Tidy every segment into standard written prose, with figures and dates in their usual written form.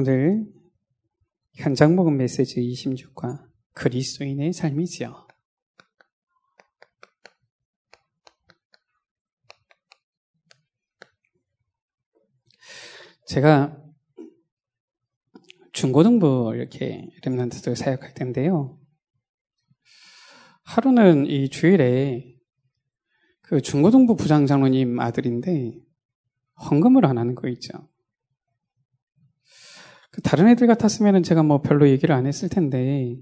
오늘 현장 복음 메시지 26과 그리스도인의 삶이지요. 제가 중고등부 이렇게 렘넌트들 사역할 텐데요. 하루는 이 주일에 그 중고등부 부장 장로님 아들인데 헌금을 안 하는 거 있죠. 다른 애들 같았으면 제가 뭐 별로 얘기를 안 했을 텐데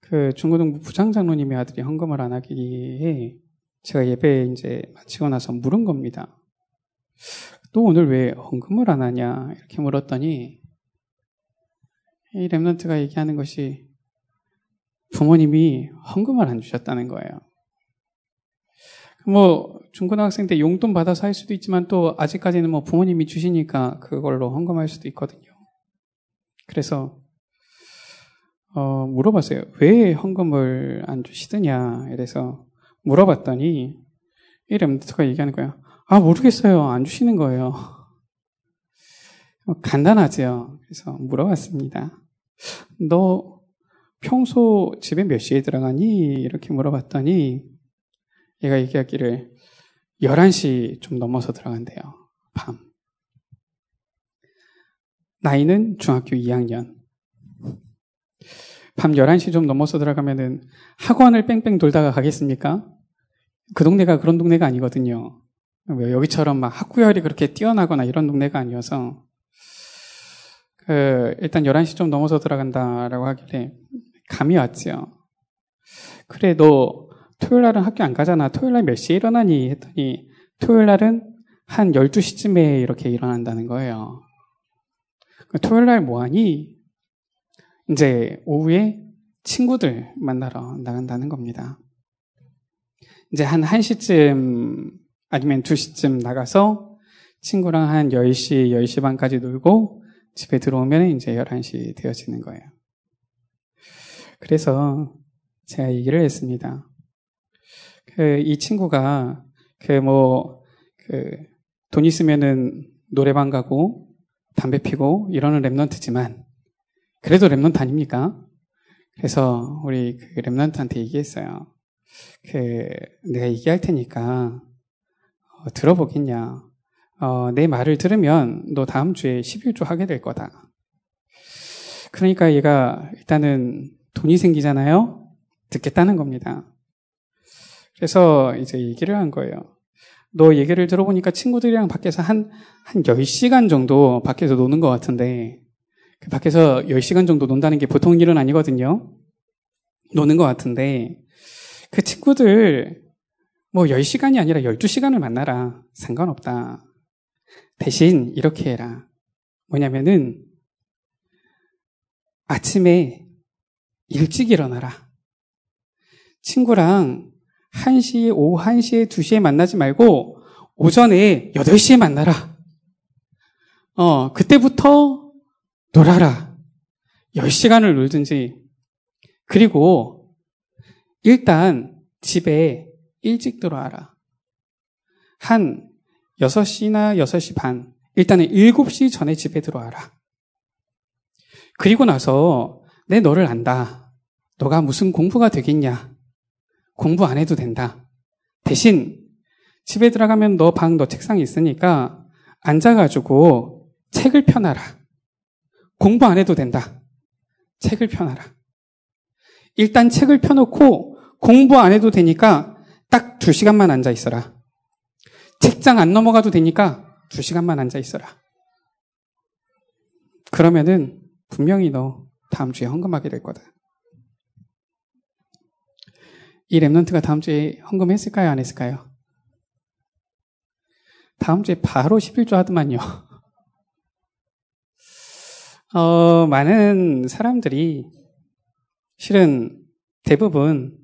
그 중고등부 부장 장로님의 아들이 헌금을 안 하기에 제가 예배 이제 마치고 나서 물은 겁니다. 또 오늘 왜 헌금을 안 하냐 이렇게 물었더니 이 렘넌트가 얘기하는 것이 부모님이 헌금을 안 주셨다는 거예요. 뭐 중고등학생 때 용돈 받아서 할 수도 있지만 또 아직까지는 뭐 부모님이 주시니까 그걸로 헌금할 수도 있거든요. 그래서 물어봤어요. 왜 헌금을 안 주시더냐 이래서 물어봤더니 이 렘넌트가 얘기하는 거예요. 아, 모르겠어요. 안 주시는 거예요. 간단하죠. 그래서 물어봤습니다. 너 평소 집에 몇 시에 들어가니? 이렇게 물어봤더니 얘가 얘기하기를 11시 좀 넘어서 들어간대요. 밤. 나이는 중학교 2학년. 밤 11시 좀 넘어서 들어가면은 학원을 뺑뺑 돌다가 가겠습니까? 그 동네가 그런 동네가 아니거든요. 여기처럼 막 학구열이 그렇게 뛰어나거나 이런 동네가 아니어서 일단 11시 좀 넘어서 들어간다라고 하길래 감이 왔죠. 그래, 너 토요일 날은 학교 안 가잖아. 토요일 날 몇 시에 일어나니? 했더니 토요일 날은 한 12시쯤에 이렇게 일어난다는 거예요. 토요일 날 뭐하니? 이제 오후에 친구들 만나러 나간다는 겁니다. 이제 한 1시쯤 아니면 2시쯤 나가서 친구랑 한 10시, 10시 반까지 놀고 집에 들어오면 이제 11시 되어지는 거예요. 그래서 제가 얘기를 했습니다. 이 친구가 돈 있으면은 노래방 가고 담배 피고 이러는 렘넌트지만 그래도 렘넌트 아닙니까? 그래서 우리 그 렘넌트한테 얘기했어요. 내가 얘기할 테니까 들어보겠냐. 내 말을 들으면 너 다음 주에 11조 하게 될 거다. 그러니까 얘가 일단은 돈이 생기잖아요. 듣겠다는 겁니다. 그래서 이제 얘기를 한 거예요. 너 얘기를 들어보니까 친구들이랑 밖에서 한 10시간 정도 밖에서 노는 것 같은데 밖에서 10시간 정도 논다는 게 보통 일은 아니거든요. 노는 것 같은데 그 친구들 뭐 10시간이 아니라 12시간을 만나라. 상관없다. 대신 이렇게 해라. 뭐냐면은 아침에 일찍 일어나라. 친구랑 1시, 오후 1시에, 2시에 만나지 말고 오전에 8시에 만나라. 그때부터 놀아라. 10시간을 놀든지. 그리고 일단 집에 일찍 들어와라. 한 6시나 6시 반, 일단은 7시 전에 집에 들어와라. 그리고 나서 내 너를 안다. 너가 무슨 공부가 되겠냐. 공부 안 해도 된다. 대신 집에 들어가면 너 방, 너 책상이 있으니까 앉아가지고 책을 펴놔라. 공부 안 해도 된다. 책을 펴놔라. 일단 책을 펴놓고 공부 안 해도 되니까 딱 2시간만 앉아있어라. 책장 안 넘어가도 되니까 2시간만 앉아있어라. 그러면은 분명히 너 다음 주에 헌금하게 될 거다. 이 렘넌트가 다음 주에 헌금했을까요? 안 했을까요? 다음 주에 바로 11조 하더만요. 많은 사람들이 실은 대부분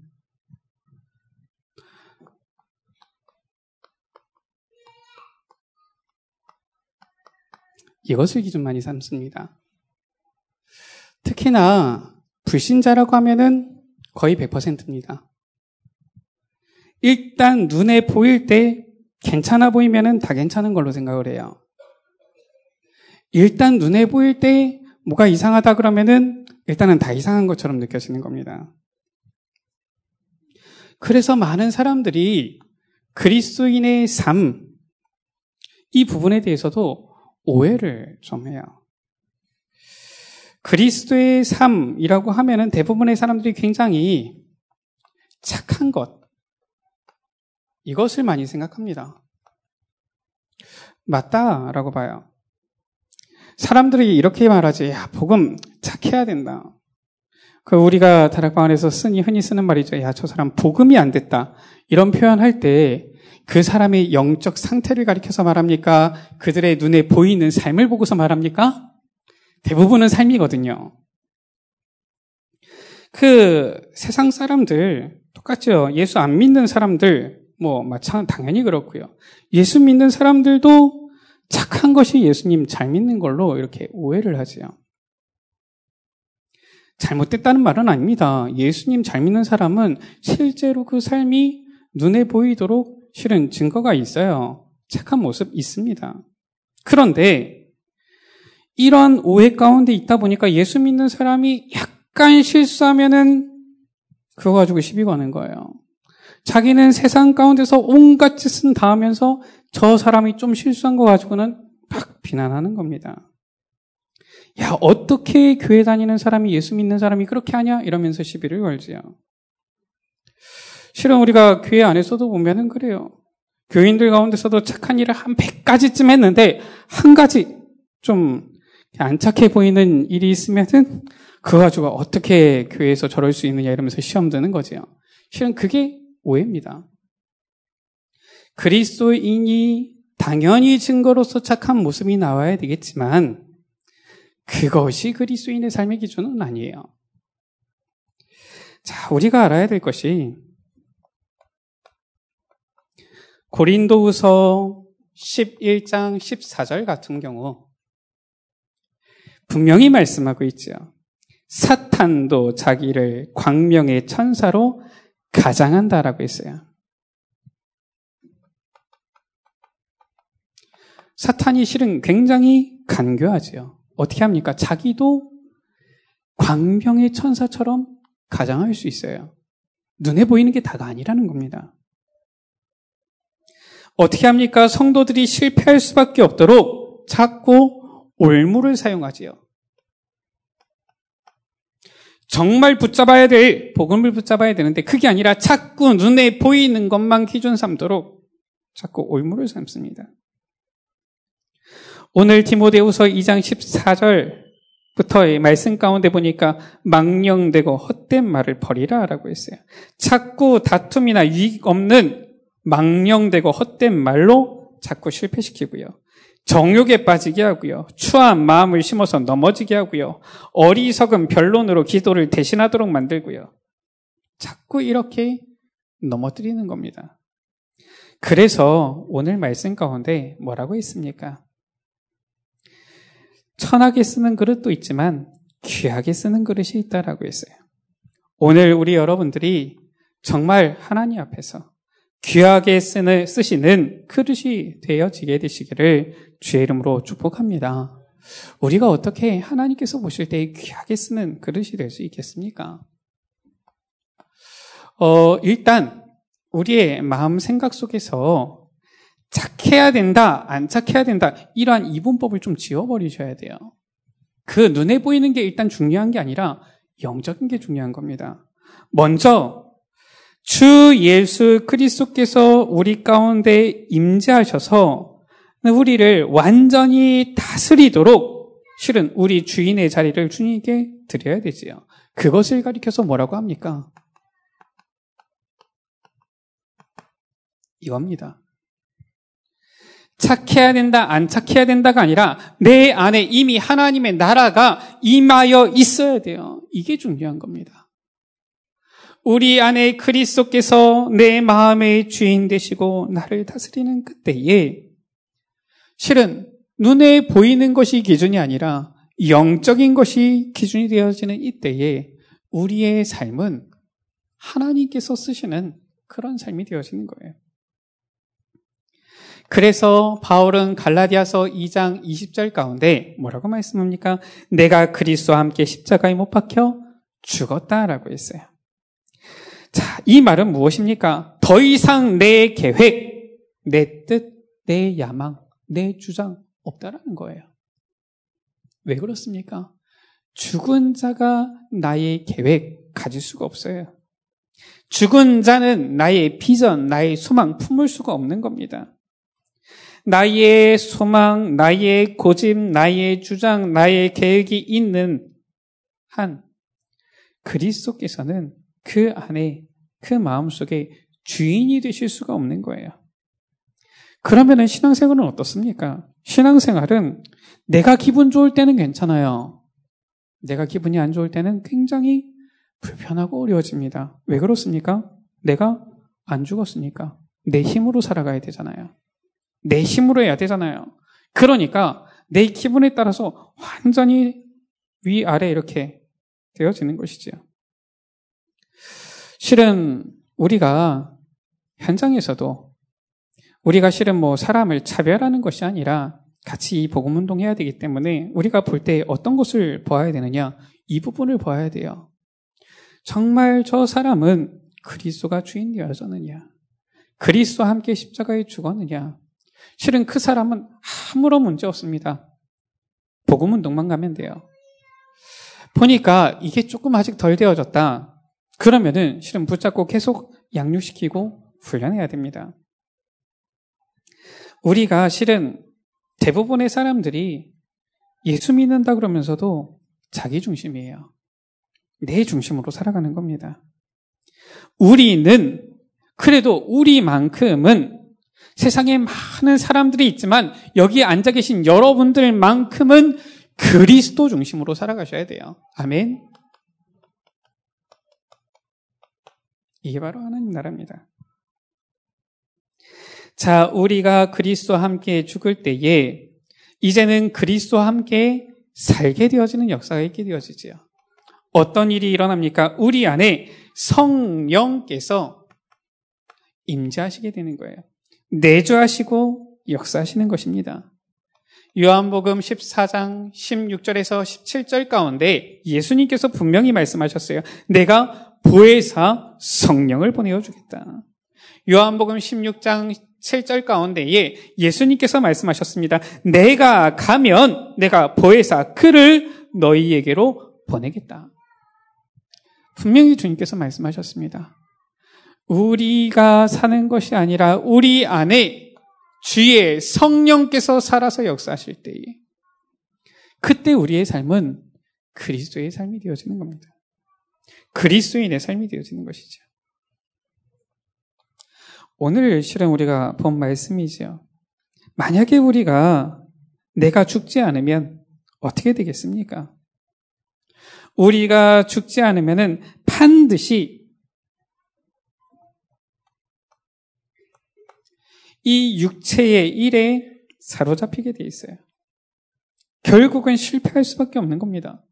이것을 기준 많이 삼습니다. 특히나 불신자라고 하면은 거의 100%입니다. 일단 눈에 보일 때 괜찮아 보이면은 다 괜찮은 걸로 생각을 해요. 일단 눈에 보일 때 뭐가 이상하다 그러면은 일단은 다 이상한 것처럼 느껴지는 겁니다. 그래서 많은 사람들이 그리스도인의 삶, 이 부분에 대해서도 오해를 좀 해요. 그리스도의 삶이라고 하면은 대부분의 사람들이 굉장히 착한 것, 이것을 많이 생각합니다. 맞다라고 봐요. 사람들이 이렇게 말하지, 야, 복음 착해야 된다. 그 우리가 다락방 안에서 흔히 쓰는 말이죠. 야, 저 사람 복음이 안 됐다. 이런 표현할 때 그 사람의 영적 상태를 가리켜서 말합니까? 그들의 눈에 보이는 삶을 보고서 말합니까? 대부분은 삶이거든요. 그 세상 사람들 똑같죠. 예수 안 믿는 사람들 당연히 그렇고요. 예수 믿는 사람들도 착한 것이 예수님 잘 믿는 걸로 이렇게 오해를 하지요. 잘못됐다는 말은 아닙니다. 예수님 잘 믿는 사람은 실제로 그 삶이 눈에 보이도록 실은 증거가 있어요. 착한 모습 있습니다. 그런데 이런 오해 가운데 있다 보니까 예수 믿는 사람이 약간 실수하면은 그거 가지고 시비 거는 거예요. 자기는 세상 가운데서 온갖 짓은 다 하면서 저 사람이 좀 실수한 거 가지고는 막 비난하는 겁니다. 야, 어떻게 교회 다니는 사람이, 예수 믿는 사람이 그렇게 하냐? 이러면서 시비를 걸지요. 실은 우리가 교회 안에서도 보면은 그래요. 교인들 가운데서도 착한 일을 한 100가지쯤 했는데 한 가지 좀 안 착해 보이는 일이 있으면은 그거 가지고 어떻게 교회에서 저럴 수 있느냐 이러면서 시험 드는 거지요. 실은 그게 오해입니다. 그리스도인이 당연히 증거로서 착한 모습이 나와야 되겠지만 그것이 그리스도인의 삶의 기준은 아니에요. 자, 우리가 알아야 될 것이 고린도후서 11장 14절 같은 경우 분명히 말씀하고 있죠. 사탄도 자기를 광명의 천사로 가장한다라고 했어요. 사탄이 실은 굉장히 간교하지요. 어떻게 합니까? 자기도 광명의 천사처럼 가장할 수 있어요. 눈에 보이는 게 다가 아니라는 겁니다. 어떻게 합니까? 성도들이 실패할 수밖에 없도록 자꾸 올무를 사용하지요. 정말 붙잡아야 될 복음을 붙잡아야 되는데 그게 아니라 자꾸 눈에 보이는 것만 기준 삼도록 자꾸 올무를 삼습니다. 오늘 디모데후서 2장 14절부터의 말씀 가운데 보니까 망령되고 헛된 말을 버리라 라고 했어요. 자꾸 다툼이나 유익 없는 망령되고 헛된 말로 자꾸 실패시키고요. 정욕에 빠지게 하고요. 추한 마음을 심어서 넘어지게 하고요. 어리석은 변론으로 기도를 대신하도록 만들고요. 자꾸 이렇게 넘어뜨리는 겁니다. 그래서 오늘 말씀 가운데 뭐라고 했습니까? 천하게 쓰는 그릇도 있지만 귀하게 쓰는 그릇이 있다라고 했어요. 오늘 우리 여러분들이 정말 하나님 앞에서 귀하게 쓰시는 그릇이 되어지게 되시기를 주의 이름으로 축복합니다. 우리가 어떻게 하나님께서 보실 때 귀하게 쓰는 그릇이 될 수 있겠습니까? 일단 우리의 마음 생각 속에서 착해야 된다, 안 착해야 된다 이러한 이분법을 좀 지워버리셔야 돼요. 그 눈에 보이는 게 일단 중요한 게 아니라 영적인 게 중요한 겁니다. 먼저 주 예수 그리스도께서 우리 가운데 임재하셔서 우리를 완전히 다스리도록 실은 우리 주인의 자리를 주님께 드려야 되지요. 그것을 가리켜서 뭐라고 합니까? 이겁니다. 착해야 된다, 안 착해야 된다가 아니라 내 안에 이미 하나님의 나라가 임하여 있어야 돼요. 이게 중요한 겁니다. 우리 안에 그리스도께서 내 마음의 주인 되시고 나를 다스리는 그때에 실은 눈에 보이는 것이 기준이 아니라 영적인 것이 기준이 되어지는 이때에 우리의 삶은 하나님께서 쓰시는 그런 삶이 되어지는 거예요. 그래서 바울은 갈라디아서 2장 20절 가운데 뭐라고 말씀합니까? 내가 그리스도와 함께 십자가에 못 박혀 죽었다라고 했어요. 자, 이 말은 무엇입니까? 더 이상 내 계획, 내 뜻, 내 야망, 내 주장 없다라는 거예요. 왜 그렇습니까? 죽은 자가 나의 계획 가질 수가 없어요. 죽은 자는 나의 비전, 나의 소망 품을 수가 없는 겁니다. 나의 소망, 나의 고집, 나의 주장, 나의 계획이 있는 한 그리스도께서는 그 안에, 그 마음속에 주인이 되실 수가 없는 거예요. 그러면은 신앙생활은 어떻습니까? 신앙생활은 내가 기분 좋을 때는 괜찮아요. 내가 기분이 안 좋을 때는 굉장히 불편하고 어려워집니다. 왜 그렇습니까? 내가 안 죽었으니까 내 힘으로 살아가야 되잖아요. 내 힘으로 해야 되잖아요. 그러니까 내 기분에 따라서 완전히 위아래 이렇게 되어지는 것이지요. 실은 우리가 현장에서도 우리가 실은 뭐 사람을 차별하는 것이 아니라 같이 이 복음운동 해야 되기 때문에 우리가 볼 때 어떤 것을 봐야 되느냐, 이 부분을 봐야 돼요. 정말 저 사람은 그리스도가 주인 되어졌느냐, 그리스도와 함께 십자가에 죽었느냐. 실은 그 사람은 아무런 문제 없습니다. 복음운동만 가면 돼요. 보니까 이게 조금 아직 덜 되어졌다. 그러면은 실은 붙잡고 계속 양육시키고 훈련해야 됩니다. 우리가 실은 대부분의 사람들이 예수 믿는다 그러면서도 자기 중심이에요. 내 중심으로 살아가는 겁니다. 우리는 그래도 우리만큼은 세상에 많은 사람들이 있지만 여기에 앉아 계신 여러분들만큼은 그리스도 중심으로 살아가셔야 돼요. 아멘. 이게 바로 하나님 나라입니다. 자, 우리가 그리스도와 함께 죽을 때에 이제는 그리스도와 함께 살게 되어지는 역사가 있게 되어지지요. 어떤 일이 일어납니까? 우리 안에 성령께서 임재하시게 되는 거예요. 내주하시고 역사하시는 것입니다. 요한복음 14장 16절에서 17절 가운데 예수님께서 분명히 말씀하셨어요. 내가 보혜사 성령을 보내어주겠다. 요한복음 16장 7절 가운데에 예수님께서 말씀하셨습니다. 내가 가면 내가 보혜사 그를 너희에게로 보내겠다. 분명히 주님께서 말씀하셨습니다. 우리가 사는 것이 아니라 우리 안에 주의 성령께서 살아서 역사하실 때에 그때 우리의 삶은 그리스도의 삶이 되어지는 겁니다. 그리스도인의 삶이 되어지는 것이죠. 오늘 실은 우리가 본 말씀이죠. 만약에 우리가 내가 죽지 않으면 어떻게 되겠습니까? 우리가 죽지 않으면 반드시 이 육체의 일에 사로잡히게 돼 있어요. 결국은 실패할 수밖에 없는 겁니다.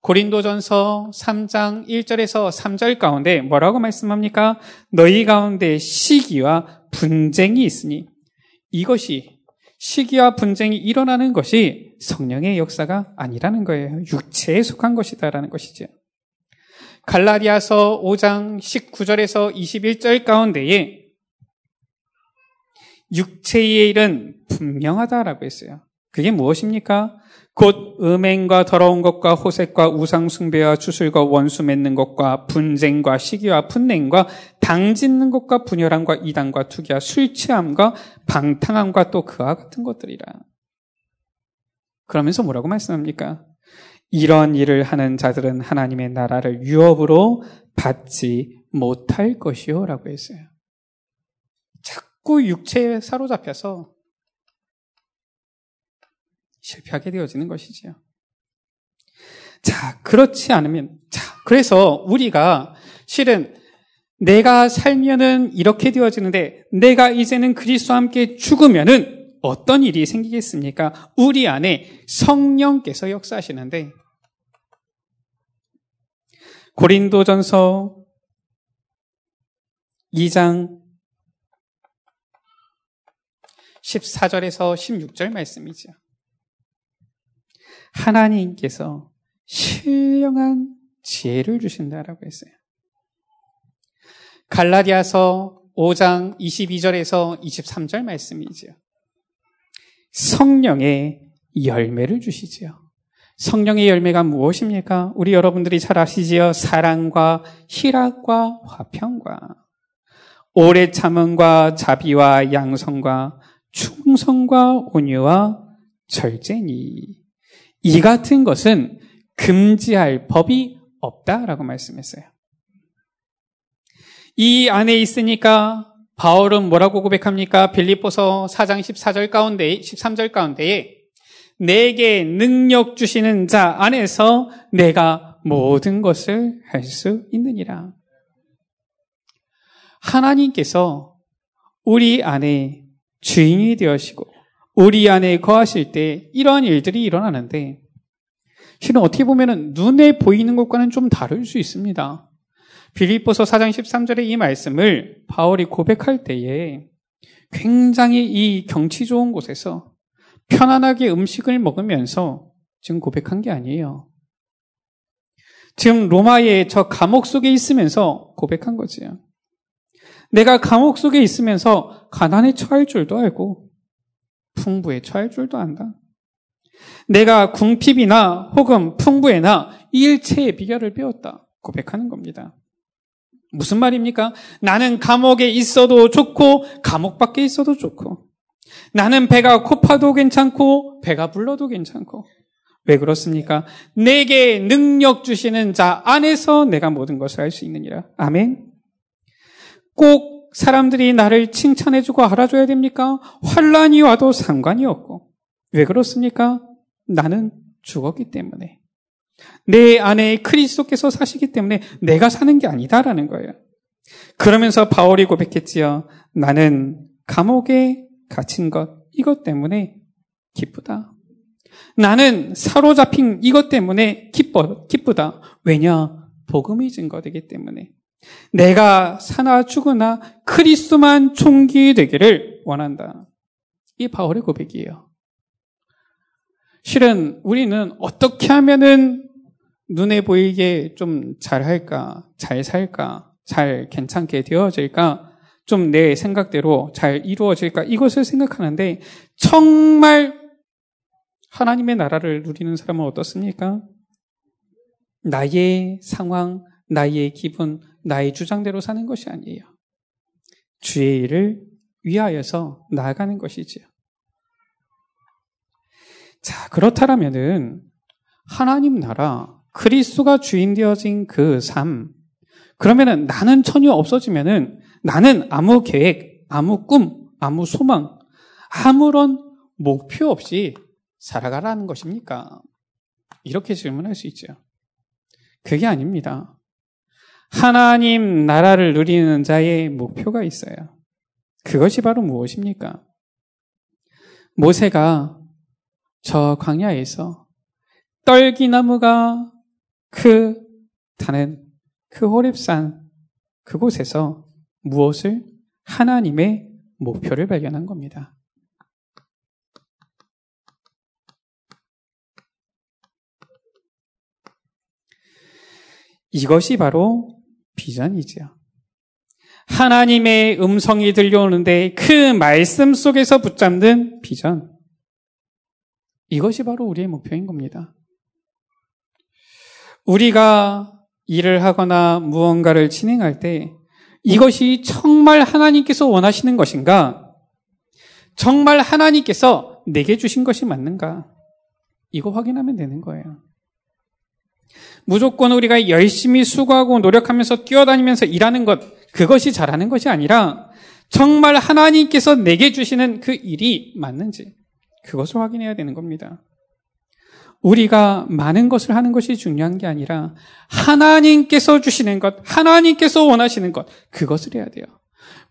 고린도전서 3장 1절에서 3절 가운데 뭐라고 말씀합니까? 너희 가운데 시기와 분쟁이 있으니 이것이 시기와 분쟁이 일어나는 것이 성령의 역사가 아니라는 거예요. 육체에 속한 것이다라는 것이죠. 갈라디아서 5장 19절에서 21절 가운데에 육체의 일은 분명하다라고 했어요. 그게 무엇입니까? 곧 음행과 더러운 것과 호색과 우상숭배와 주술과 원수 맺는 것과 분쟁과 시기와 분냉과 당짓는 것과 분열함과 이단과 투기와 술 취함과 방탕함과 또 그와 같은 것들이라. 그러면서 뭐라고 말씀합니까? 이런 일을 하는 자들은 하나님의 나라를 유업으로 받지 못할 것이요 라고 했어요. 자꾸 육체에 사로잡혀서 실패하게 되어지는 것이지요. 자, 그렇지 않으면, 그래서 우리가 실은 내가 살면은 이렇게 되어지는데 내가 이제는 그리스도와 함께 죽으면은 어떤 일이 생기겠습니까? 우리 안에 성령께서 역사하시는데 고린도전서 2장 14절에서 16절 말씀이죠. 하나님께서 신령한 지혜를 주신다라고 했어요. 갈라디아서 5장 22절에서 23절 말씀이지요. 성령의 열매를 주시지요. 성령의 열매가 무엇입니까? 우리 여러분들이 잘 아시지요. 사랑과 희락과 화평과 오래 참음과 자비와 양성과 충성과 온유와 절제니 이 같은 것은 금지할 법이 없다라고 말씀했어요. 이 안에 있으니까 바울은 뭐라고 고백합니까? 빌립보서 4장 14절 가운데 13절 가운데에 내게 능력 주시는 자 안에서 내가 모든 것을 할 수 있느니라. 하나님께서 우리 안에 주인이 되시고 우리 안에 거하실 때 이런 일들이 일어나는데 실은 어떻게 보면 눈에 보이는 것과는 좀 다를 수 있습니다. 빌립보서 4장 13절의 이 말씀을 바울이 고백할 때에 굉장히 이 경치 좋은 곳에서 편안하게 음식을 먹으면서 지금 고백한 게 아니에요. 지금 로마의 저 감옥 속에 있으면서 고백한 거지요. 내가 감옥 속에 있으면서 가난에 처할 줄도 알고 풍부에 처할 줄도 안다. 내가 궁핍이나 혹은 풍부에나 일체의 비결을 배웠다. 고백하는 겁니다. 무슨 말입니까? 나는 감옥에 있어도 좋고 감옥 밖에 있어도 좋고 나는 배가 고파도 괜찮고 배가 불러도 괜찮고 왜 그렇습니까? 내게 능력 주시는 자 안에서 내가 모든 것을 할 수 있느니라. 아멘. 꼭 사람들이 나를 칭찬해주고 알아줘야 됩니까? 환란이 와도 상관이 없고 왜 그렇습니까? 나는 죽었기 때문에 내 안에 그리스도께서 사시기 때문에 내가 사는 게 아니다라는 거예요. 그러면서 바울이 고백했지요. 나는 감옥에 갇힌 것 이것 때문에 기쁘다. 나는 사로잡힌 이것 때문에 기쁘다. 왜냐? 복음이 증거되기 때문에. 내가 사나 죽으나 그리스도만 총기되기를 원한다. 이 바울의 고백이에요. 실은 우리는 어떻게 하면은 눈에 보이게 좀 잘할까, 잘 살까, 잘 괜찮게 되어질까, 좀 내 생각대로 잘 이루어질까 이것을 생각하는데 정말 하나님의 나라를 누리는 사람은 어떻습니까? 나의 상황, 나의 기분, 나의 주장대로 사는 것이 아니에요. 주의 일을 위하여서 나아가는 것이지요. 자, 그렇다라면은 하나님 나라, 그리스도가 주인 되어진 그 삶, 그러면은 나는 전혀 없어지면은 나는 아무 계획, 아무 꿈, 아무 소망, 아무런 목표 없이 살아가라는 것입니까? 이렇게 질문할 수 있죠. 그게 아닙니다. 하나님 나라를 누리는 자의 목표가 있어요. 그것이 바로 무엇입니까? 모세가 저 광야에서 떨기나무가 다는 그 호렙산 그곳에서 무엇을? 하나님의 목표를 발견한 겁니다. 이것이 바로 비전이지요. 하나님의 음성이 들려오는데 그 말씀 속에서 붙잡는 비전. 이것이 바로 우리의 목표인 겁니다. 우리가 일을 하거나 무언가를 진행할 때 이것이 정말 하나님께서 원하시는 것인가? 정말 하나님께서 내게 주신 것이 맞는가? 이거 확인하면 되는 거예요. 무조건 우리가 열심히 수고하고 노력하면서 뛰어다니면서 일하는 것, 그것이 잘하는 것이 아니라 정말 하나님께서 내게 주시는 그 일이 맞는지 그것을 확인해야 되는 겁니다. 우리가 많은 것을 하는 것이 중요한 게 아니라 하나님께서 주시는 것, 하나님께서 원하시는 것, 그것을 해야 돼요.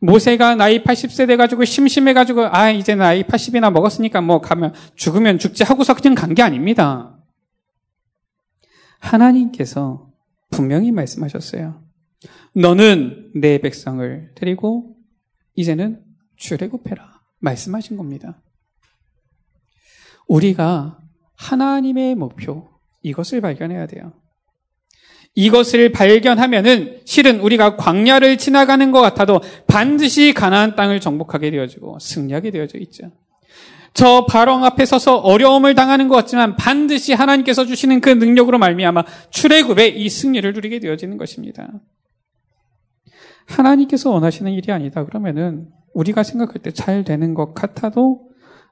모세가 나이 80세 돼가지고 심심해가지고 이제 나이 80이나 먹었으니까 뭐 가면 죽으면 죽지 하고서 그냥 간 게 아닙니다. 하나님께서 분명히 말씀하셨어요. 너는 내 백성을 데리고 이제는 출애굽해라. 말씀하신 겁니다. 우리가 하나님의 목표, 이것을 발견해야 돼요. 이것을 발견하면은 실은 우리가 광야를 지나가는 것 같아도 반드시 가나안 땅을 정복하게 되어지고 승리하게 되어져 있죠. 저 바롱 앞에 서서 어려움을 당하는 것 같지만 반드시 하나님께서 주시는 그 능력으로 말미암아 출애굽의 이 승리를 누리게 되어지는 것입니다. 하나님께서 원하시는 일이 아니다 그러면은 우리가 생각할 때 잘 되는 것 같아도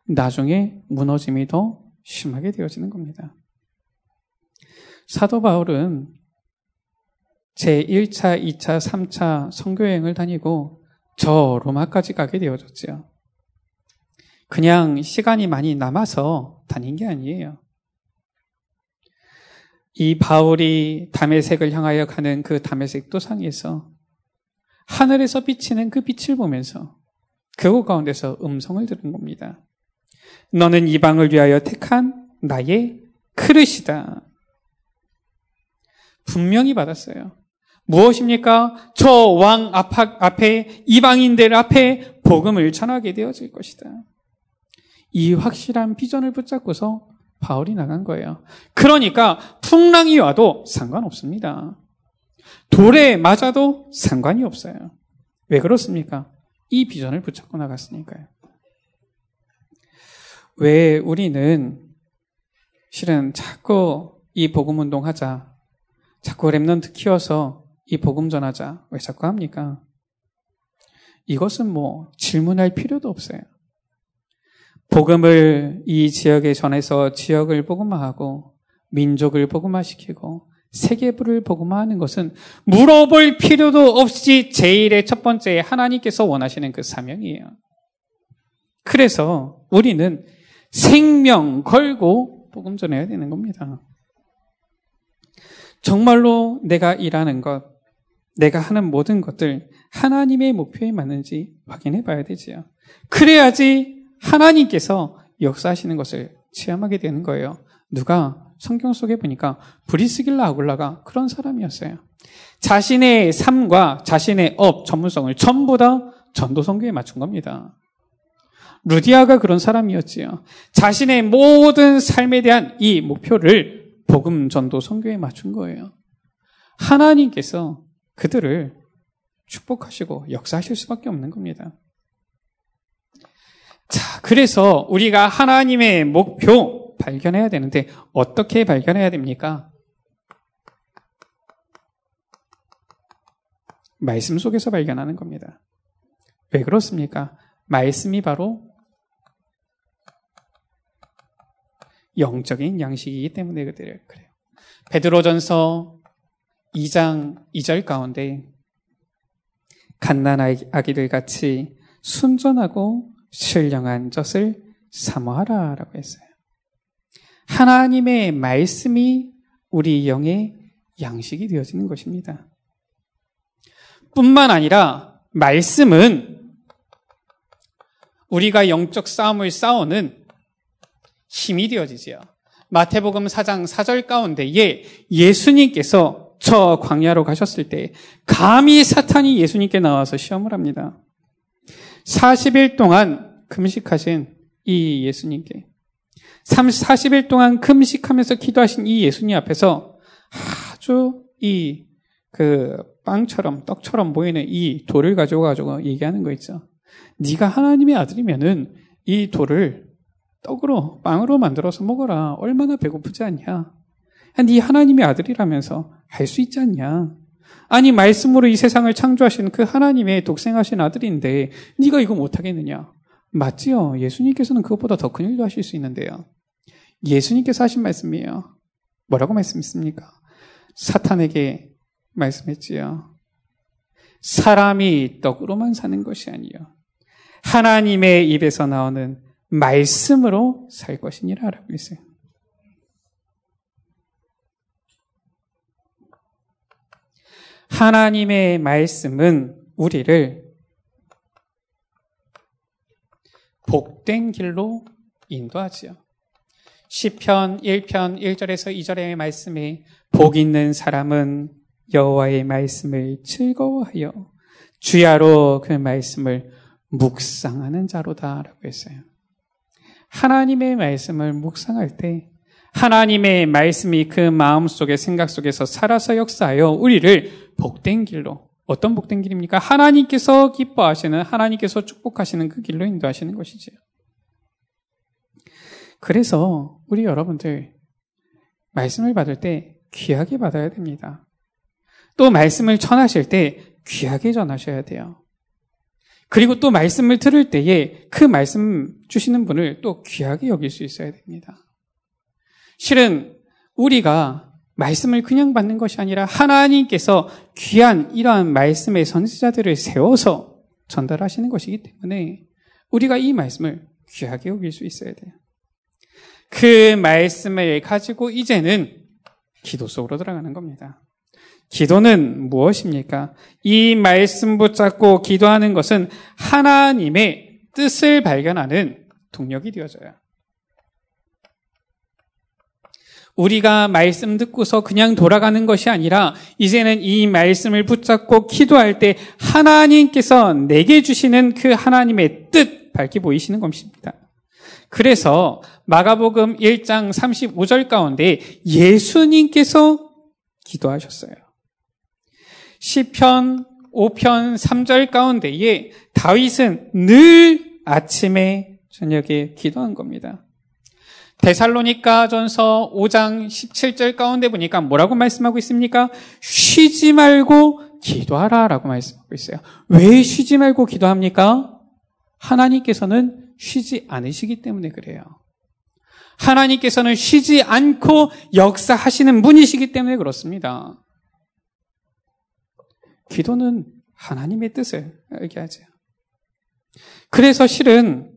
나중에 무너짐이 더 심하게 되어지는 겁니다. 사도 바울은 제1차, 2차, 3차 선교여행을 다니고 저 로마까지 가게 되어졌지요. 그냥 시간이 많이 남아서 다닌 게 아니에요. 이 바울이 다메섹을 향하여 가는 그 다메섹 도상에서 하늘에서 비치는 그 빛을 보면서 그 가운데서 음성을 들은 겁니다. 너는 이방을 위하여 택한 나의 그릇이다. 분명히 받았어요. 무엇입니까? 저 왕 앞에 이방인들 앞에 복음을 전하게 되어질 것이다. 이 확실한 비전을 붙잡고서 바울이 나간 거예요. 그러니까 풍랑이 와도 상관없습니다. 돌에 맞아도 상관이 없어요. 왜 그렇습니까? 이 비전을 붙잡고 나갔으니까요. 왜 우리는 실은 자꾸 이 복음운동 하자, 자꾸 렘넌트 키워서 이 복음 전하자, 왜 자꾸 합니까? 이것은 뭐 질문할 필요도 없어요. 복음을 이 지역에 전해서 지역을 복음화하고 민족을 복음화시키고 세계부를 복음화하는 것은 물어볼 필요도 없이 제일의 첫 번째 하나님께서 원하시는 그 사명이에요. 그래서 우리는 생명 걸고 복음 전해야 되는 겁니다. 정말로 내가 일하는 것, 내가 하는 모든 것들 하나님의 목표에 맞는지 확인해 봐야 되지요. 그래야지 하나님께서 역사하시는 것을 체험하게 되는 거예요. 누가 성경 속에 보니까 브리스길라 아굴라가 그런 사람이었어요. 자신의 삶과 자신의 업, 전문성을 전부 다 전도 선교에 맞춘 겁니다. 루디아가 그런 사람이었지요. 자신의 모든 삶에 대한 이 목표를 복음, 전도, 선교에 맞춘 거예요. 하나님께서 그들을 축복하시고 역사하실 수밖에 없는 겁니다. 자, 그래서 우리가 하나님의 목표 발견해야 되는데 어떻게 발견해야 됩니까? 말씀 속에서 발견하는 겁니다. 왜 그렇습니까? 말씀이 바로 영적인 양식이기 때문에 그래요. 베드로전서 2장 2절 가운데 갓난 아기들 같이 순전하고 신령한 젖을 사모하라 라고 했어요. 하나님의 말씀이 우리 영의 양식이 되어지는 것입니다. 뿐만 아니라 말씀은 우리가 영적 싸움을 싸우는 힘이 되어지지요. 마태복음 4장 4절 가운데에 예수님께서 저 광야로 가셨을 때 감히 사탄이 예수님께 나와서 시험을 합니다. 40일 동안 금식하신 이 예수님께 40일 동안 금식하면서 기도하신 이 예수님 앞에서 아주 이 빵처럼 떡처럼 보이는 이 돌을 가지고 얘기하는 거 있죠. 네가 하나님의 아들이면은 이 돌을 떡으로 빵으로 만들어서 먹어라. 얼마나 배고프지 않냐. 네 하나님의 아들이라면서 할 수 있지 않냐. 아니 말씀으로 이 세상을 창조하신 그 하나님의 독생하신 아들인데 네가 이거 못하겠느냐. 맞지요. 예수님께서는 그것보다 더 큰 일도 하실 수 있는데요. 예수님께서 하신 말씀이에요. 뭐라고 말씀했습니까? 사탄에게 말씀했지요. 사람이 떡으로만 사는 것이 아니요 하나님의 입에서 나오는 말씀으로 살 것이니라 라고 했어요. 하나님의 말씀은 우리를 복된 길로 인도하지요. 시편 1편 1절에서 2절의 말씀에 복 있는 사람은 여호와의 말씀을 즐거워하여 주야로 그 말씀을 묵상하는 자로다라고 했어요. 하나님의 말씀을 묵상할 때 하나님의 말씀이 그 마음속에 생각 속에서 살아서 역사하여 우리를 복된 길로, 어떤 복된 길입니까? 하나님께서 기뻐하시는, 하나님께서 축복하시는 그 길로 인도하시는 것이지요. 그래서 우리 여러분들 말씀을 받을 때 귀하게 받아야 됩니다. 또 말씀을 전하실 때 귀하게 전하셔야 돼요. 그리고 또 말씀을 들을 때에 그 말씀 주시는 분을 또 귀하게 여길 수 있어야 됩니다. 실은 우리가 말씀을 그냥 받는 것이 아니라 하나님께서 귀한 이러한 말씀의 선지자들을 세워서 전달하시는 것이기 때문에 우리가 이 말씀을 귀하게 여길 수 있어야 돼요. 그 말씀을 가지고 이제는 기도 속으로 들어가는 겁니다. 기도는 무엇입니까? 이 말씀 붙잡고 기도하는 것은 하나님의 뜻을 발견하는 동력이 되어져요. 우리가 말씀 듣고서 그냥 돌아가는 것이 아니라 이제는 이 말씀을 붙잡고 기도할 때 하나님께서 내게 주시는 그 하나님의 뜻 밝히 보이시는 것입니다. 그래서 마가복음 1장 35절 가운데 예수님께서 기도하셨어요. 시편 5편 3절 가운데에 다윗은 늘 아침에 저녁에 기도한 겁니다. 데살로니가전서 5장 17절 가운데 보니까 뭐라고 말씀하고 있습니까? 쉬지 말고 기도하라 라고 말씀하고 있어요. 왜 쉬지 말고 기도합니까? 하나님께서는 쉬지 않으시기 때문에 그래요. 하나님께서는 쉬지 않고 역사하시는 분이시기 때문에 그렇습니다. 기도는 하나님의 뜻을 알게 하죠. 그래서 실은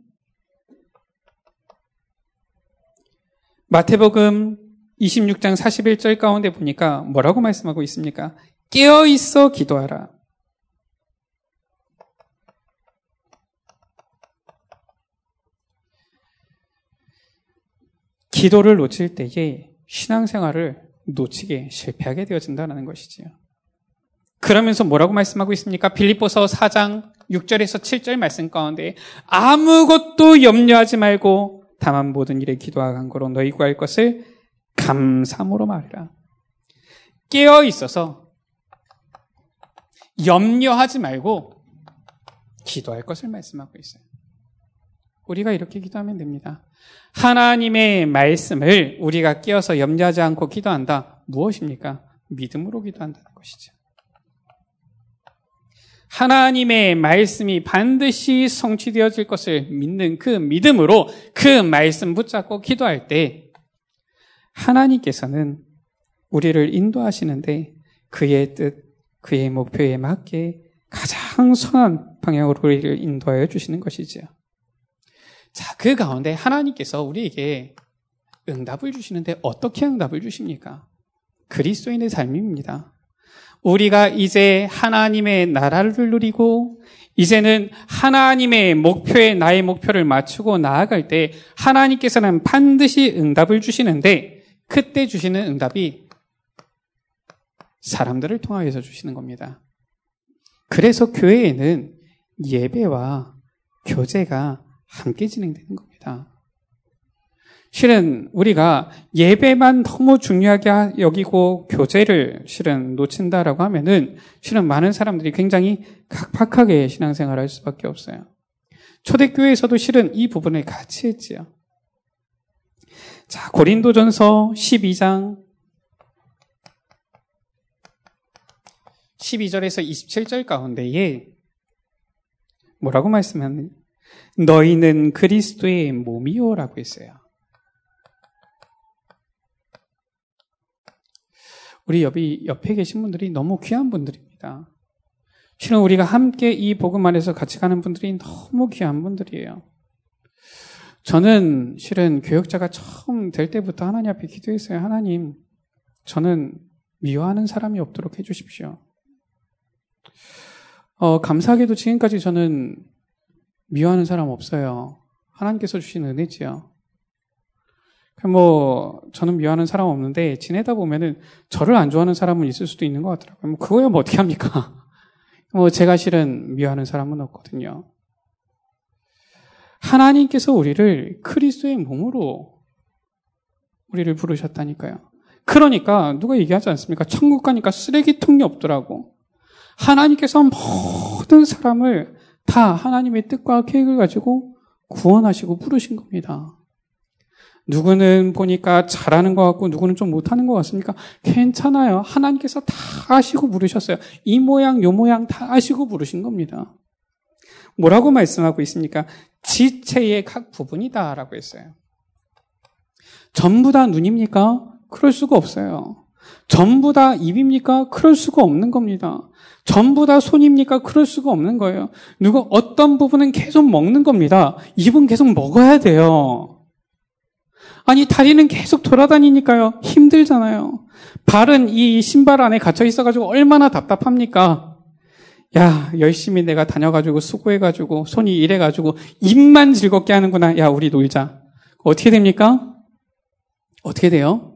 마태복음 26장 41절 가운데 보니까 뭐라고 말씀하고 있습니까? 깨어있어 기도하라. 기도를 놓칠 때에 신앙생활을 놓치게 실패하게 되어진다는 것이지요. 그러면서 뭐라고 말씀하고 있습니까? 빌립보서 4장 6절에서 7절 말씀 가운데 아무것도 염려하지 말고 다만 모든 일에 기도와 간구로 너희 구할 것을 감사함으로 말하라. 깨어 있어서 염려하지 말고 기도할 것을 말씀하고 있어요. 우리가 이렇게 기도하면 됩니다. 하나님의 말씀을 우리가 깨어서 염려하지 않고 기도한다. 무엇입니까? 믿음으로 기도한다는 것이죠. 하나님의 말씀이 반드시 성취되어질 것을 믿는 그 믿음으로 그 말씀 붙잡고 기도할 때 하나님께서는 우리를 인도하시는데 그의 뜻, 그의 목표에 맞게 가장 선한 방향으로 우리를 인도하여 주시는 것이지요. 자, 그 가운데 하나님께서 우리에게 응답을 주시는데 어떻게 응답을 주십니까? 그리스도인의 삶입니다. 우리가 이제 하나님의 나라를 누리고 이제는 하나님의 목표에 나의 목표를 맞추고 나아갈 때 하나님께서는 반드시 응답을 주시는데 그때 주시는 응답이 사람들을 통하여서 주시는 겁니다. 그래서 교회에는 예배와 교제가 함께 진행되는 겁니다. 실은 우리가 예배만 너무 중요하게 여기고 교제를 실은 놓친다라고 하면은 실은 많은 사람들이 굉장히 각박하게 신앙생활을 할 수밖에 없어요. 초대교회에서도 실은 이 부분을 같이 했지요. 자, 고린도전서 12장 12절에서 27절 가운데에 뭐라고 말씀하느냐? 너희는 그리스도의 몸이요 라고 했어요. 우리 옆에 계신 분들이 너무 귀한 분들입니다. 실은 우리가 함께 이 복음 안에서 같이 가는 분들이 너무 귀한 분들이에요. 저는 실은 교역자가 처음 될 때부터 하나님 앞에 기도했어요. 하나님, 저는 미워하는 사람이 없도록 해주십시오. 감사하게도 지금까지 저는 미워하는 사람 없어요. 하나님께서 주신 은혜지요. 저는 미워하는 사람 없는데 지내다 보면은 저를 안 좋아하는 사람은 있을 수도 있는 것 같더라고요. 그거야 어떻게 합니까? 제가 실은 미워하는 사람은 없거든요. 하나님께서 우리를 그리스도의 몸으로 우리를 부르셨다니까요. 그러니까 누가 얘기하지 않습니까? 천국 가니까 쓰레기통이 없더라고. 하나님께서 모든 사람을 다 하나님의 뜻과 계획을 가지고 구원하시고 부르신 겁니다. 누구는 보니까 잘하는 것 같고 누구는 좀 못하는 것 같습니까? 괜찮아요. 하나님께서 다 아시고 부르셨어요. 이 모양 요 모양 다 아시고 부르신 겁니다. 뭐라고 말씀하고 있습니까? 지체의 각 부분이다 라고 했어요. 전부 다 눈입니까? 그럴 수가 없어요. 전부 다 입입니까? 그럴 수가 없는 겁니다. 전부 다 손입니까? 그럴 수가 없는 거예요. 누가 어떤 부분은 계속 먹는 겁니다. 입은 계속 먹어야 돼요. 아니 다리는 계속 돌아다니니까요. 힘들잖아요. 발은 이 신발 안에 갇혀 있어가지고 얼마나 답답합니까? 야 열심히 내가 다녀가지고 수고해가지고 손이 일해가지고 입만 즐겁게 하는구나. 야 우리 놀자. 어떻게 됩니까? 어떻게 돼요?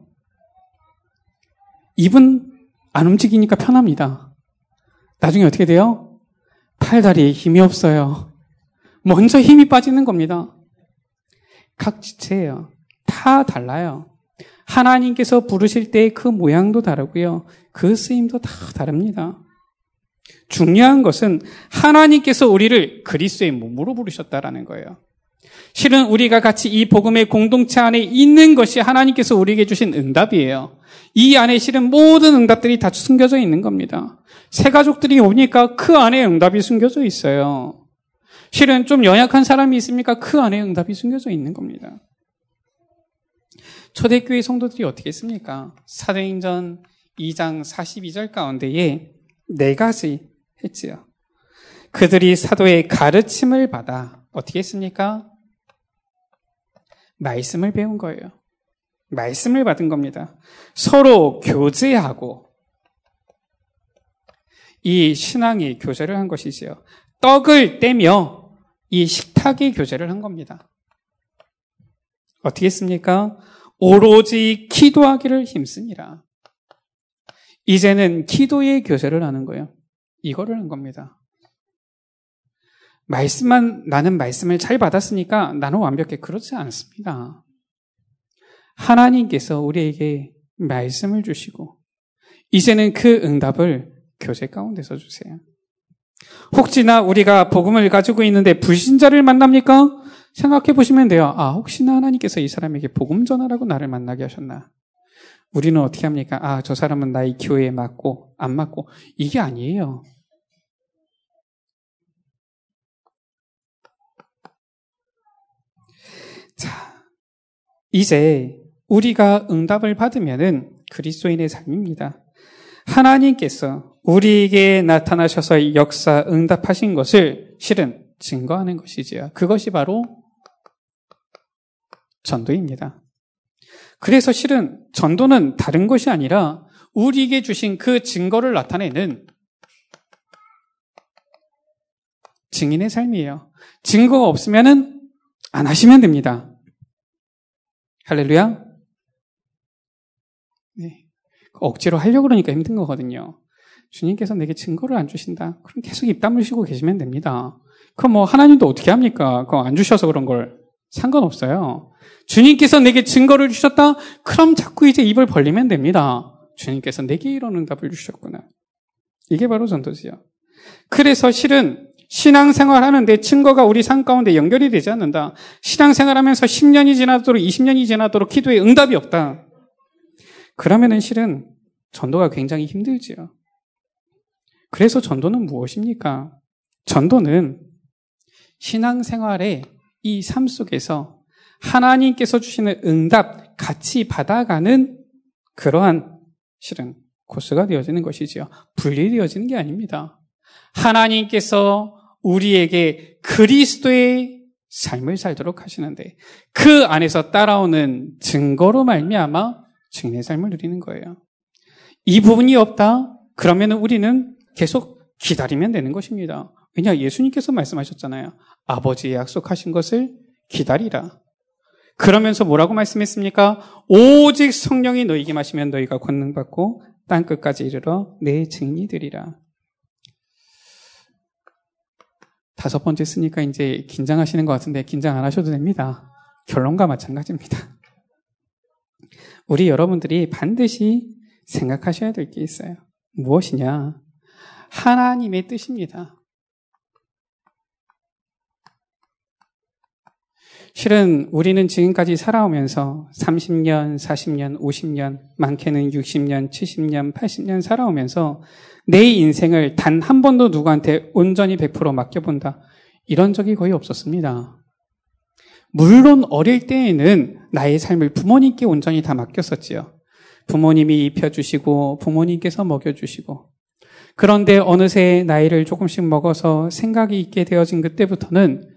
입은 안 움직이니까 편합니다. 나중에 어떻게 돼요? 팔, 다리에 힘이 없어요. 먼저 힘이 빠지는 겁니다. 각 지체예요. 다 달라요. 하나님께서 부르실 때 그 모양도 다르고요. 그 쓰임도 다 다릅니다. 중요한 것은 하나님께서 우리를 그리스도의 몸으로 부르셨다라는 거예요. 실은 우리가 같이 이 복음의 공동체 안에 있는 것이 하나님께서 우리에게 주신 응답이에요. 이 안에 실은 모든 응답들이 다 숨겨져 있는 겁니다. 새가족들이 오니까 그 안에 응답이 숨겨져 있어요. 실은 좀 연약한 사람이 있습니까? 그 안에 응답이 숨겨져 있는 겁니다. 초대교회 성도들이 어떻게 했습니까? 사도행전 2장 42절 가운데에 네 가지 했지요. 그들이 사도의 가르침을 받아 어떻게 했습니까? 말씀을 배운 거예요. 말씀을 받은 겁니다. 서로 교제하고 이 신앙이 교제를 한 것이지요. 떡을 떼며 이 식탁이 교제를 한 겁니다. 어떻게 했습니까? 오로지 기도하기를 힘쓰니라. 이제는 기도의 교제를 하는 거예요. 이거를 한 겁니다. 나는 말씀을 잘 받았으니까 나는 완벽해. 그렇지 않습니다. 하나님께서 우리에게 말씀을 주시고 이제는 그 응답을 교제 가운데서 주세요. 혹시나 우리가 복음을 가지고 있는데 불신자를 만납니까? 생각해 보시면 돼요. 아, 혹시나 하나님께서 이 사람에게 복음 전하라고 나를 만나게 하셨나? 우리는 어떻게 합니까? 아, 저 사람은 나의 교회에 맞고 안 맞고. 이게 아니에요. 자, 이제 우리가 응답을 받으면은 그리스도인의 삶입니다. 하나님께서 우리에게 나타나셔서 역사 응답하신 것을 실은 증거하는 것이지요. 그것이 바로 전도입니다. 그래서 실은 전도는 다른 것이 아니라 우리에게 주신 그 증거를 나타내는 증인의 삶이에요. 증거가 없으면은 안 하시면 됩니다. 할렐루야. 네. 억지로 하려고 그러니까 힘든 거거든요. 주님께서 내게 증거를 안 주신다. 그럼 계속 입 다물시고 계시면 됩니다. 그럼 뭐 하나님도 어떻게 합니까? 그거 안 주셔서 그런 걸. 상관없어요. 주님께서 내게 증거를 주셨다? 그럼 자꾸 이제 입을 벌리면 됩니다. 주님께서 내게 이런 응답을 주셨구나. 이게 바로 전도지요. 그래서 실은 신앙생활 하는데 증거가 우리 삶 가운데 연결이 되지 않는다. 신앙생활 하면서 10년이 지나도록 20년이 지나도록 기도에 응답이 없다. 그러면은 실은 전도가 굉장히 힘들지요. 그래서 전도는 무엇입니까? 전도는 신앙생활의 이 삶 속에서 하나님께서 주시는 응답 같이 받아가는 그러한 실은 코스가 되어지는 것이지요. 분리되어지는 게 아닙니다. 하나님께서 우리에게 그리스도의 삶을 살도록 하시는데 그 안에서 따라오는 증거로 말미암아 증인의 삶을 누리는 거예요. 이 부분이 없다? 그러면 우리는 계속 기다리면 되는 것입니다. 왜냐 예수님께서 말씀하셨잖아요. 아버지의 약속하신 것을 기다리라. 그러면서 뭐라고 말씀했습니까? 오직 성령이 너희에게 마시면 너희가 권능받고 땅끝까지 이르러 내 증인이 되리라. 다섯 번째 쓰니까 이제 긴장하시는 것 같은데 긴장 안 하셔도 됩니다. 결론과 마찬가지입니다. 우리 여러분들이 반드시 생각하셔야 될 게 있어요. 무엇이냐? 하나님의 뜻입니다. 실은 우리는 지금까지 살아오면서 30년, 40년, 50년, 많게는 60년, 70년, 80년 살아오면서 내 인생을 단 한 번도 누구한테 온전히 100% 맡겨본다. 이런 적이 거의 없었습니다. 물론 어릴 때에는 나의 삶을 부모님께 온전히 다 맡겼었지요. 부모님이 입혀주시고 부모님께서 먹여주시고. 그런데 어느새 나이를 조금씩 먹어서 생각이 있게 되어진 그때부터는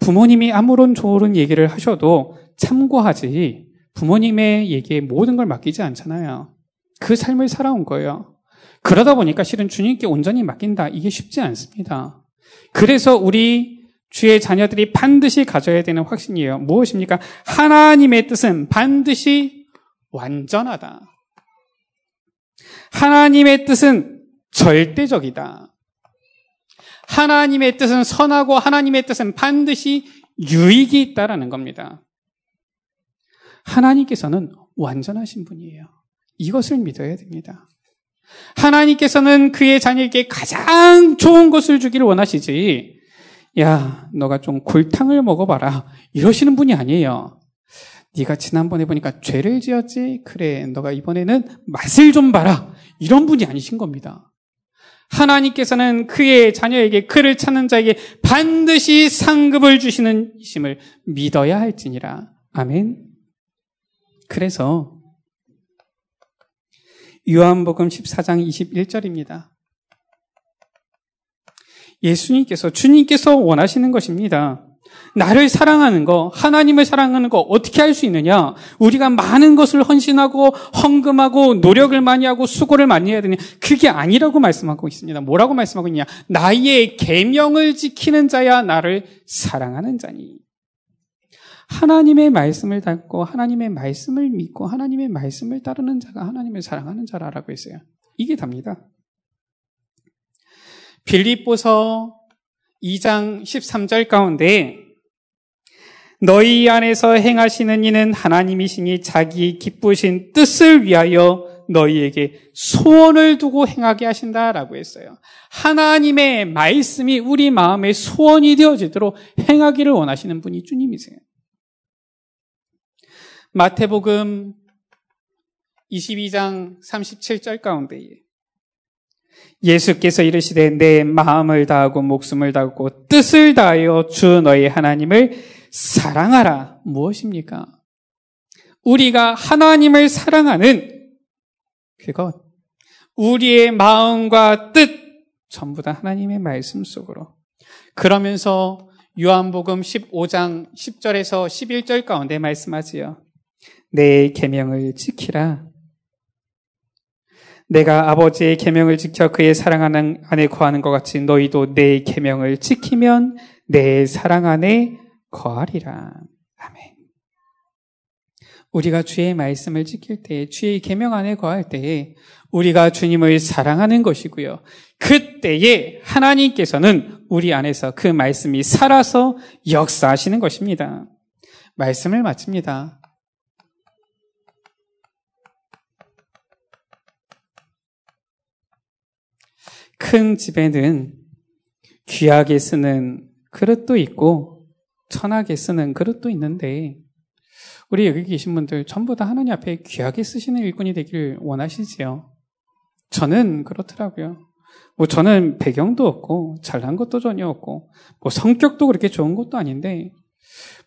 부모님이 아무런 좋은 얘기를 하셔도 참고하지 부모님의 얘기에 모든 걸 맡기지 않잖아요. 그 삶을 살아온 거예요. 그러다 보니까 실은 주님께 온전히 맡긴다. 이게 쉽지 않습니다. 그래서 우리 주의 자녀들이 반드시 가져야 되는 확신이에요. 무엇입니까? 하나님의 뜻은 반드시 완전하다. 하나님의 뜻은 절대적이다. 하나님의 뜻은 선하고 하나님의 뜻은 반드시 유익이 있다라는 겁니다. 하나님께서는 완전하신 분이에요. 이것을 믿어야 됩니다. 하나님께서는 그의 자녀에게 가장 좋은 것을 주기를 원하시지, 야, 너가 좀 골탕을 먹어봐라 이러시는 분이 아니에요. 네가 지난번에 보니까 죄를 지었지? 그래, 너가 이번에는 맛을 좀 봐라. 이런 분이 아니신 겁니다. 하나님께서는 그의 자녀에게, 그를 찾는 자에게 반드시 상급을 주시는 이심을 믿어야 할지니라. 아멘. 그래서 요한복음 14장 21절입니다. 주님께서 원하시는 것입니다. 나를 사랑하는 거, 하나님을 사랑하는 거 어떻게 할 수 있느냐? 우리가 많은 것을 헌신하고 헌금하고 노력을 많이 하고 수고를 많이 해야 되냐? 그게 아니라고 말씀하고 있습니다. 뭐라고 말씀하고 있냐? 나의 계명을 지키는 자야 나를 사랑하는 자니. 하나님의 말씀을 닮고 하나님의 말씀을 믿고 하나님의 말씀을 따르는 자가 하나님을 사랑하는 자라라고 했어요. 이게 답니다. 빌립보서 2장 13절 가운데 너희 안에서 행하시는 이는 하나님이시니 자기 기쁘신 뜻을 위하여 너희에게 소원을 두고 행하게 하신다라고 했어요. 하나님의 말씀이 우리 마음의 소원이 되어지도록 행하기를 원하시는 분이 주님이세요. 마태복음 22장 37절 가운데 예수께서 이르시되 내 마음을 다하고 목숨을 다하고 뜻을 다하여 주 너희 하나님을 사랑하라. 무엇입니까? 우리가 하나님을 사랑하는 그것, 우리의 마음과 뜻 전부 다 하나님의 말씀 속으로. 그러면서 요한복음 15장 10절에서 11절 가운데 말씀하지요. 내 계명을 지키라. 내가 아버지의 계명을 지켜 그의 사랑 안에 거하는 것 같이 너희도 내 계명을 지키면 내 사랑 안에 거하리라. 아멘. 우리가 주의 말씀을 지킬 때, 주의 계명 안에 거할 때에 우리가 주님을 사랑하는 것이고요. 그때에 하나님께서는 우리 안에서 그 말씀이 살아서 역사하시는 것입니다. 말씀을 마칩니다. 큰 집에는 귀하게 쓰는 그릇도 있고 천하게 쓰는 그릇도 있는데 우리 여기 계신 분들 전부 다 하나님 앞에 귀하게 쓰시는 일꾼이 되길 원하시지요? 저는 그렇더라고요. 저는 배경도 없고 잘난 것도 전혀 없고 성격도 그렇게 좋은 것도 아닌데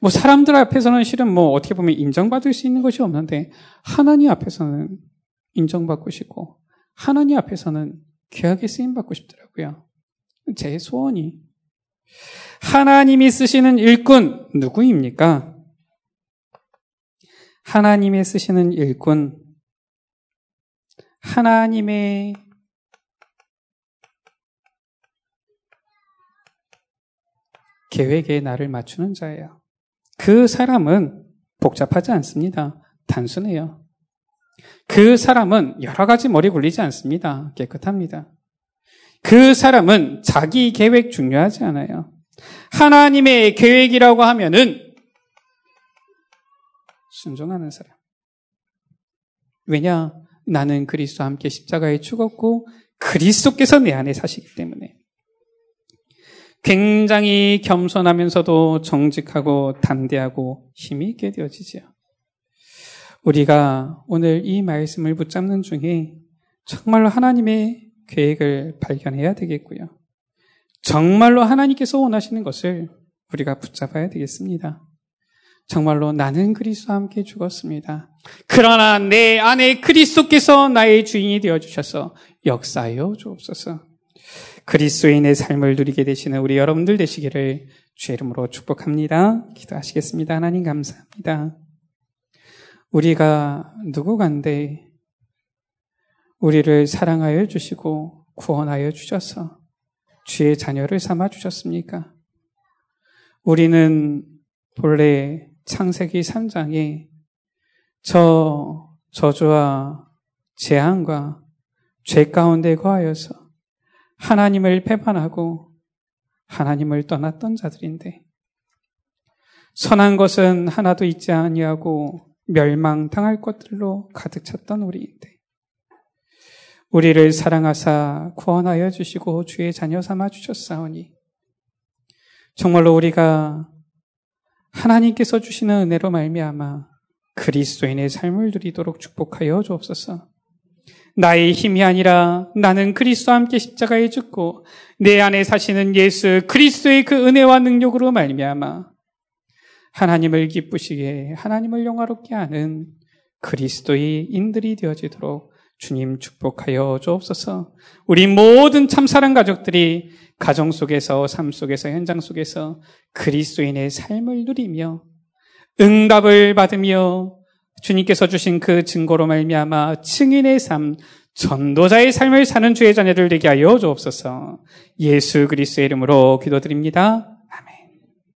사람들 앞에서는 실은 어떻게 보면 인정받을 수 있는 것이 없는데 하나님 앞에서는 인정받고 싶고 하나님 앞에서는 귀하게 쓰임받고 싶더라고요. 제 소원이. 하나님이 쓰시는 일꾼 누구입니까? 하나님이 쓰시는 일꾼, 하나님의 계획에 나를 맞추는 자예요. 그 사람은 복잡하지 않습니다. 단순해요. 그 사람은 여러 가지 머리 굴리지 않습니다. 깨끗합니다. 그 사람은 자기 계획 중요하지 않아요. 하나님의 계획이라고 하면은 순종하는 사람. 왜냐? 나는 그리스도와 함께 십자가에 죽었고 그리스도께서 내 안에 사시기 때문에. 굉장히 겸손하면서도 정직하고 담대하고 힘이 있게 되어지지요. 우리가 오늘 이 말씀을 붙잡는 중에 정말로 하나님의 계획을 발견해야 되겠고요. 정말로 하나님께서 원하시는 것을 우리가 붙잡아야 되겠습니다. 정말로 나는 그리스도와 함께 죽었습니다. 그러나 내 안에 그리스도께서 나의 주인이 되어주셔서 역사하여 주옵소서. 그리스도인의 삶을 누리게 되시는 우리 여러분들 되시기를 주의 이름으로 축복합니다. 기도하시겠습니다. 하나님 감사합니다. 우리가 누구간데 우리를 사랑하여 주시고 구원하여 주셔서 주의 자녀를 삼아 주셨습니까? 우리는 본래 창세기 3장에 저 저주와 재앙과 죄 가운데 거하여서 하나님을 배반하고 하나님을 떠났던 자들인데 선한 것은 하나도 있지 아니하고 멸망당할 것들로 가득 찼던 우리인데 우리를 사랑하사 구원하여 주시고 주의 자녀 삼아 주셨사오니 정말로 우리가 하나님께서 주시는 은혜로 말미암아 그리스도인의 삶을 누리도록 축복하여 주옵소서. 나의 힘이 아니라 나는 그리스도와 함께 십자가에 죽고 내 안에 사시는 예수 그리스도의 그 은혜와 능력으로 말미암아 하나님을 기쁘시게 하나님을 영화롭게 하는 그리스도의 인들이 되어지도록 주님 축복하여 주옵소서. 우리 모든 참사랑 가족들이 가정 속에서 삶 속에서 현장 속에서 그리스도인의 삶을 누리며 응답을 받으며 주님께서 주신 그 증거로 말미암아 증인의 삶, 전도자의 삶을 사는 주의 자녀들 되게 하여 주옵소서. 예수 그리스도의 이름으로 기도드립니다.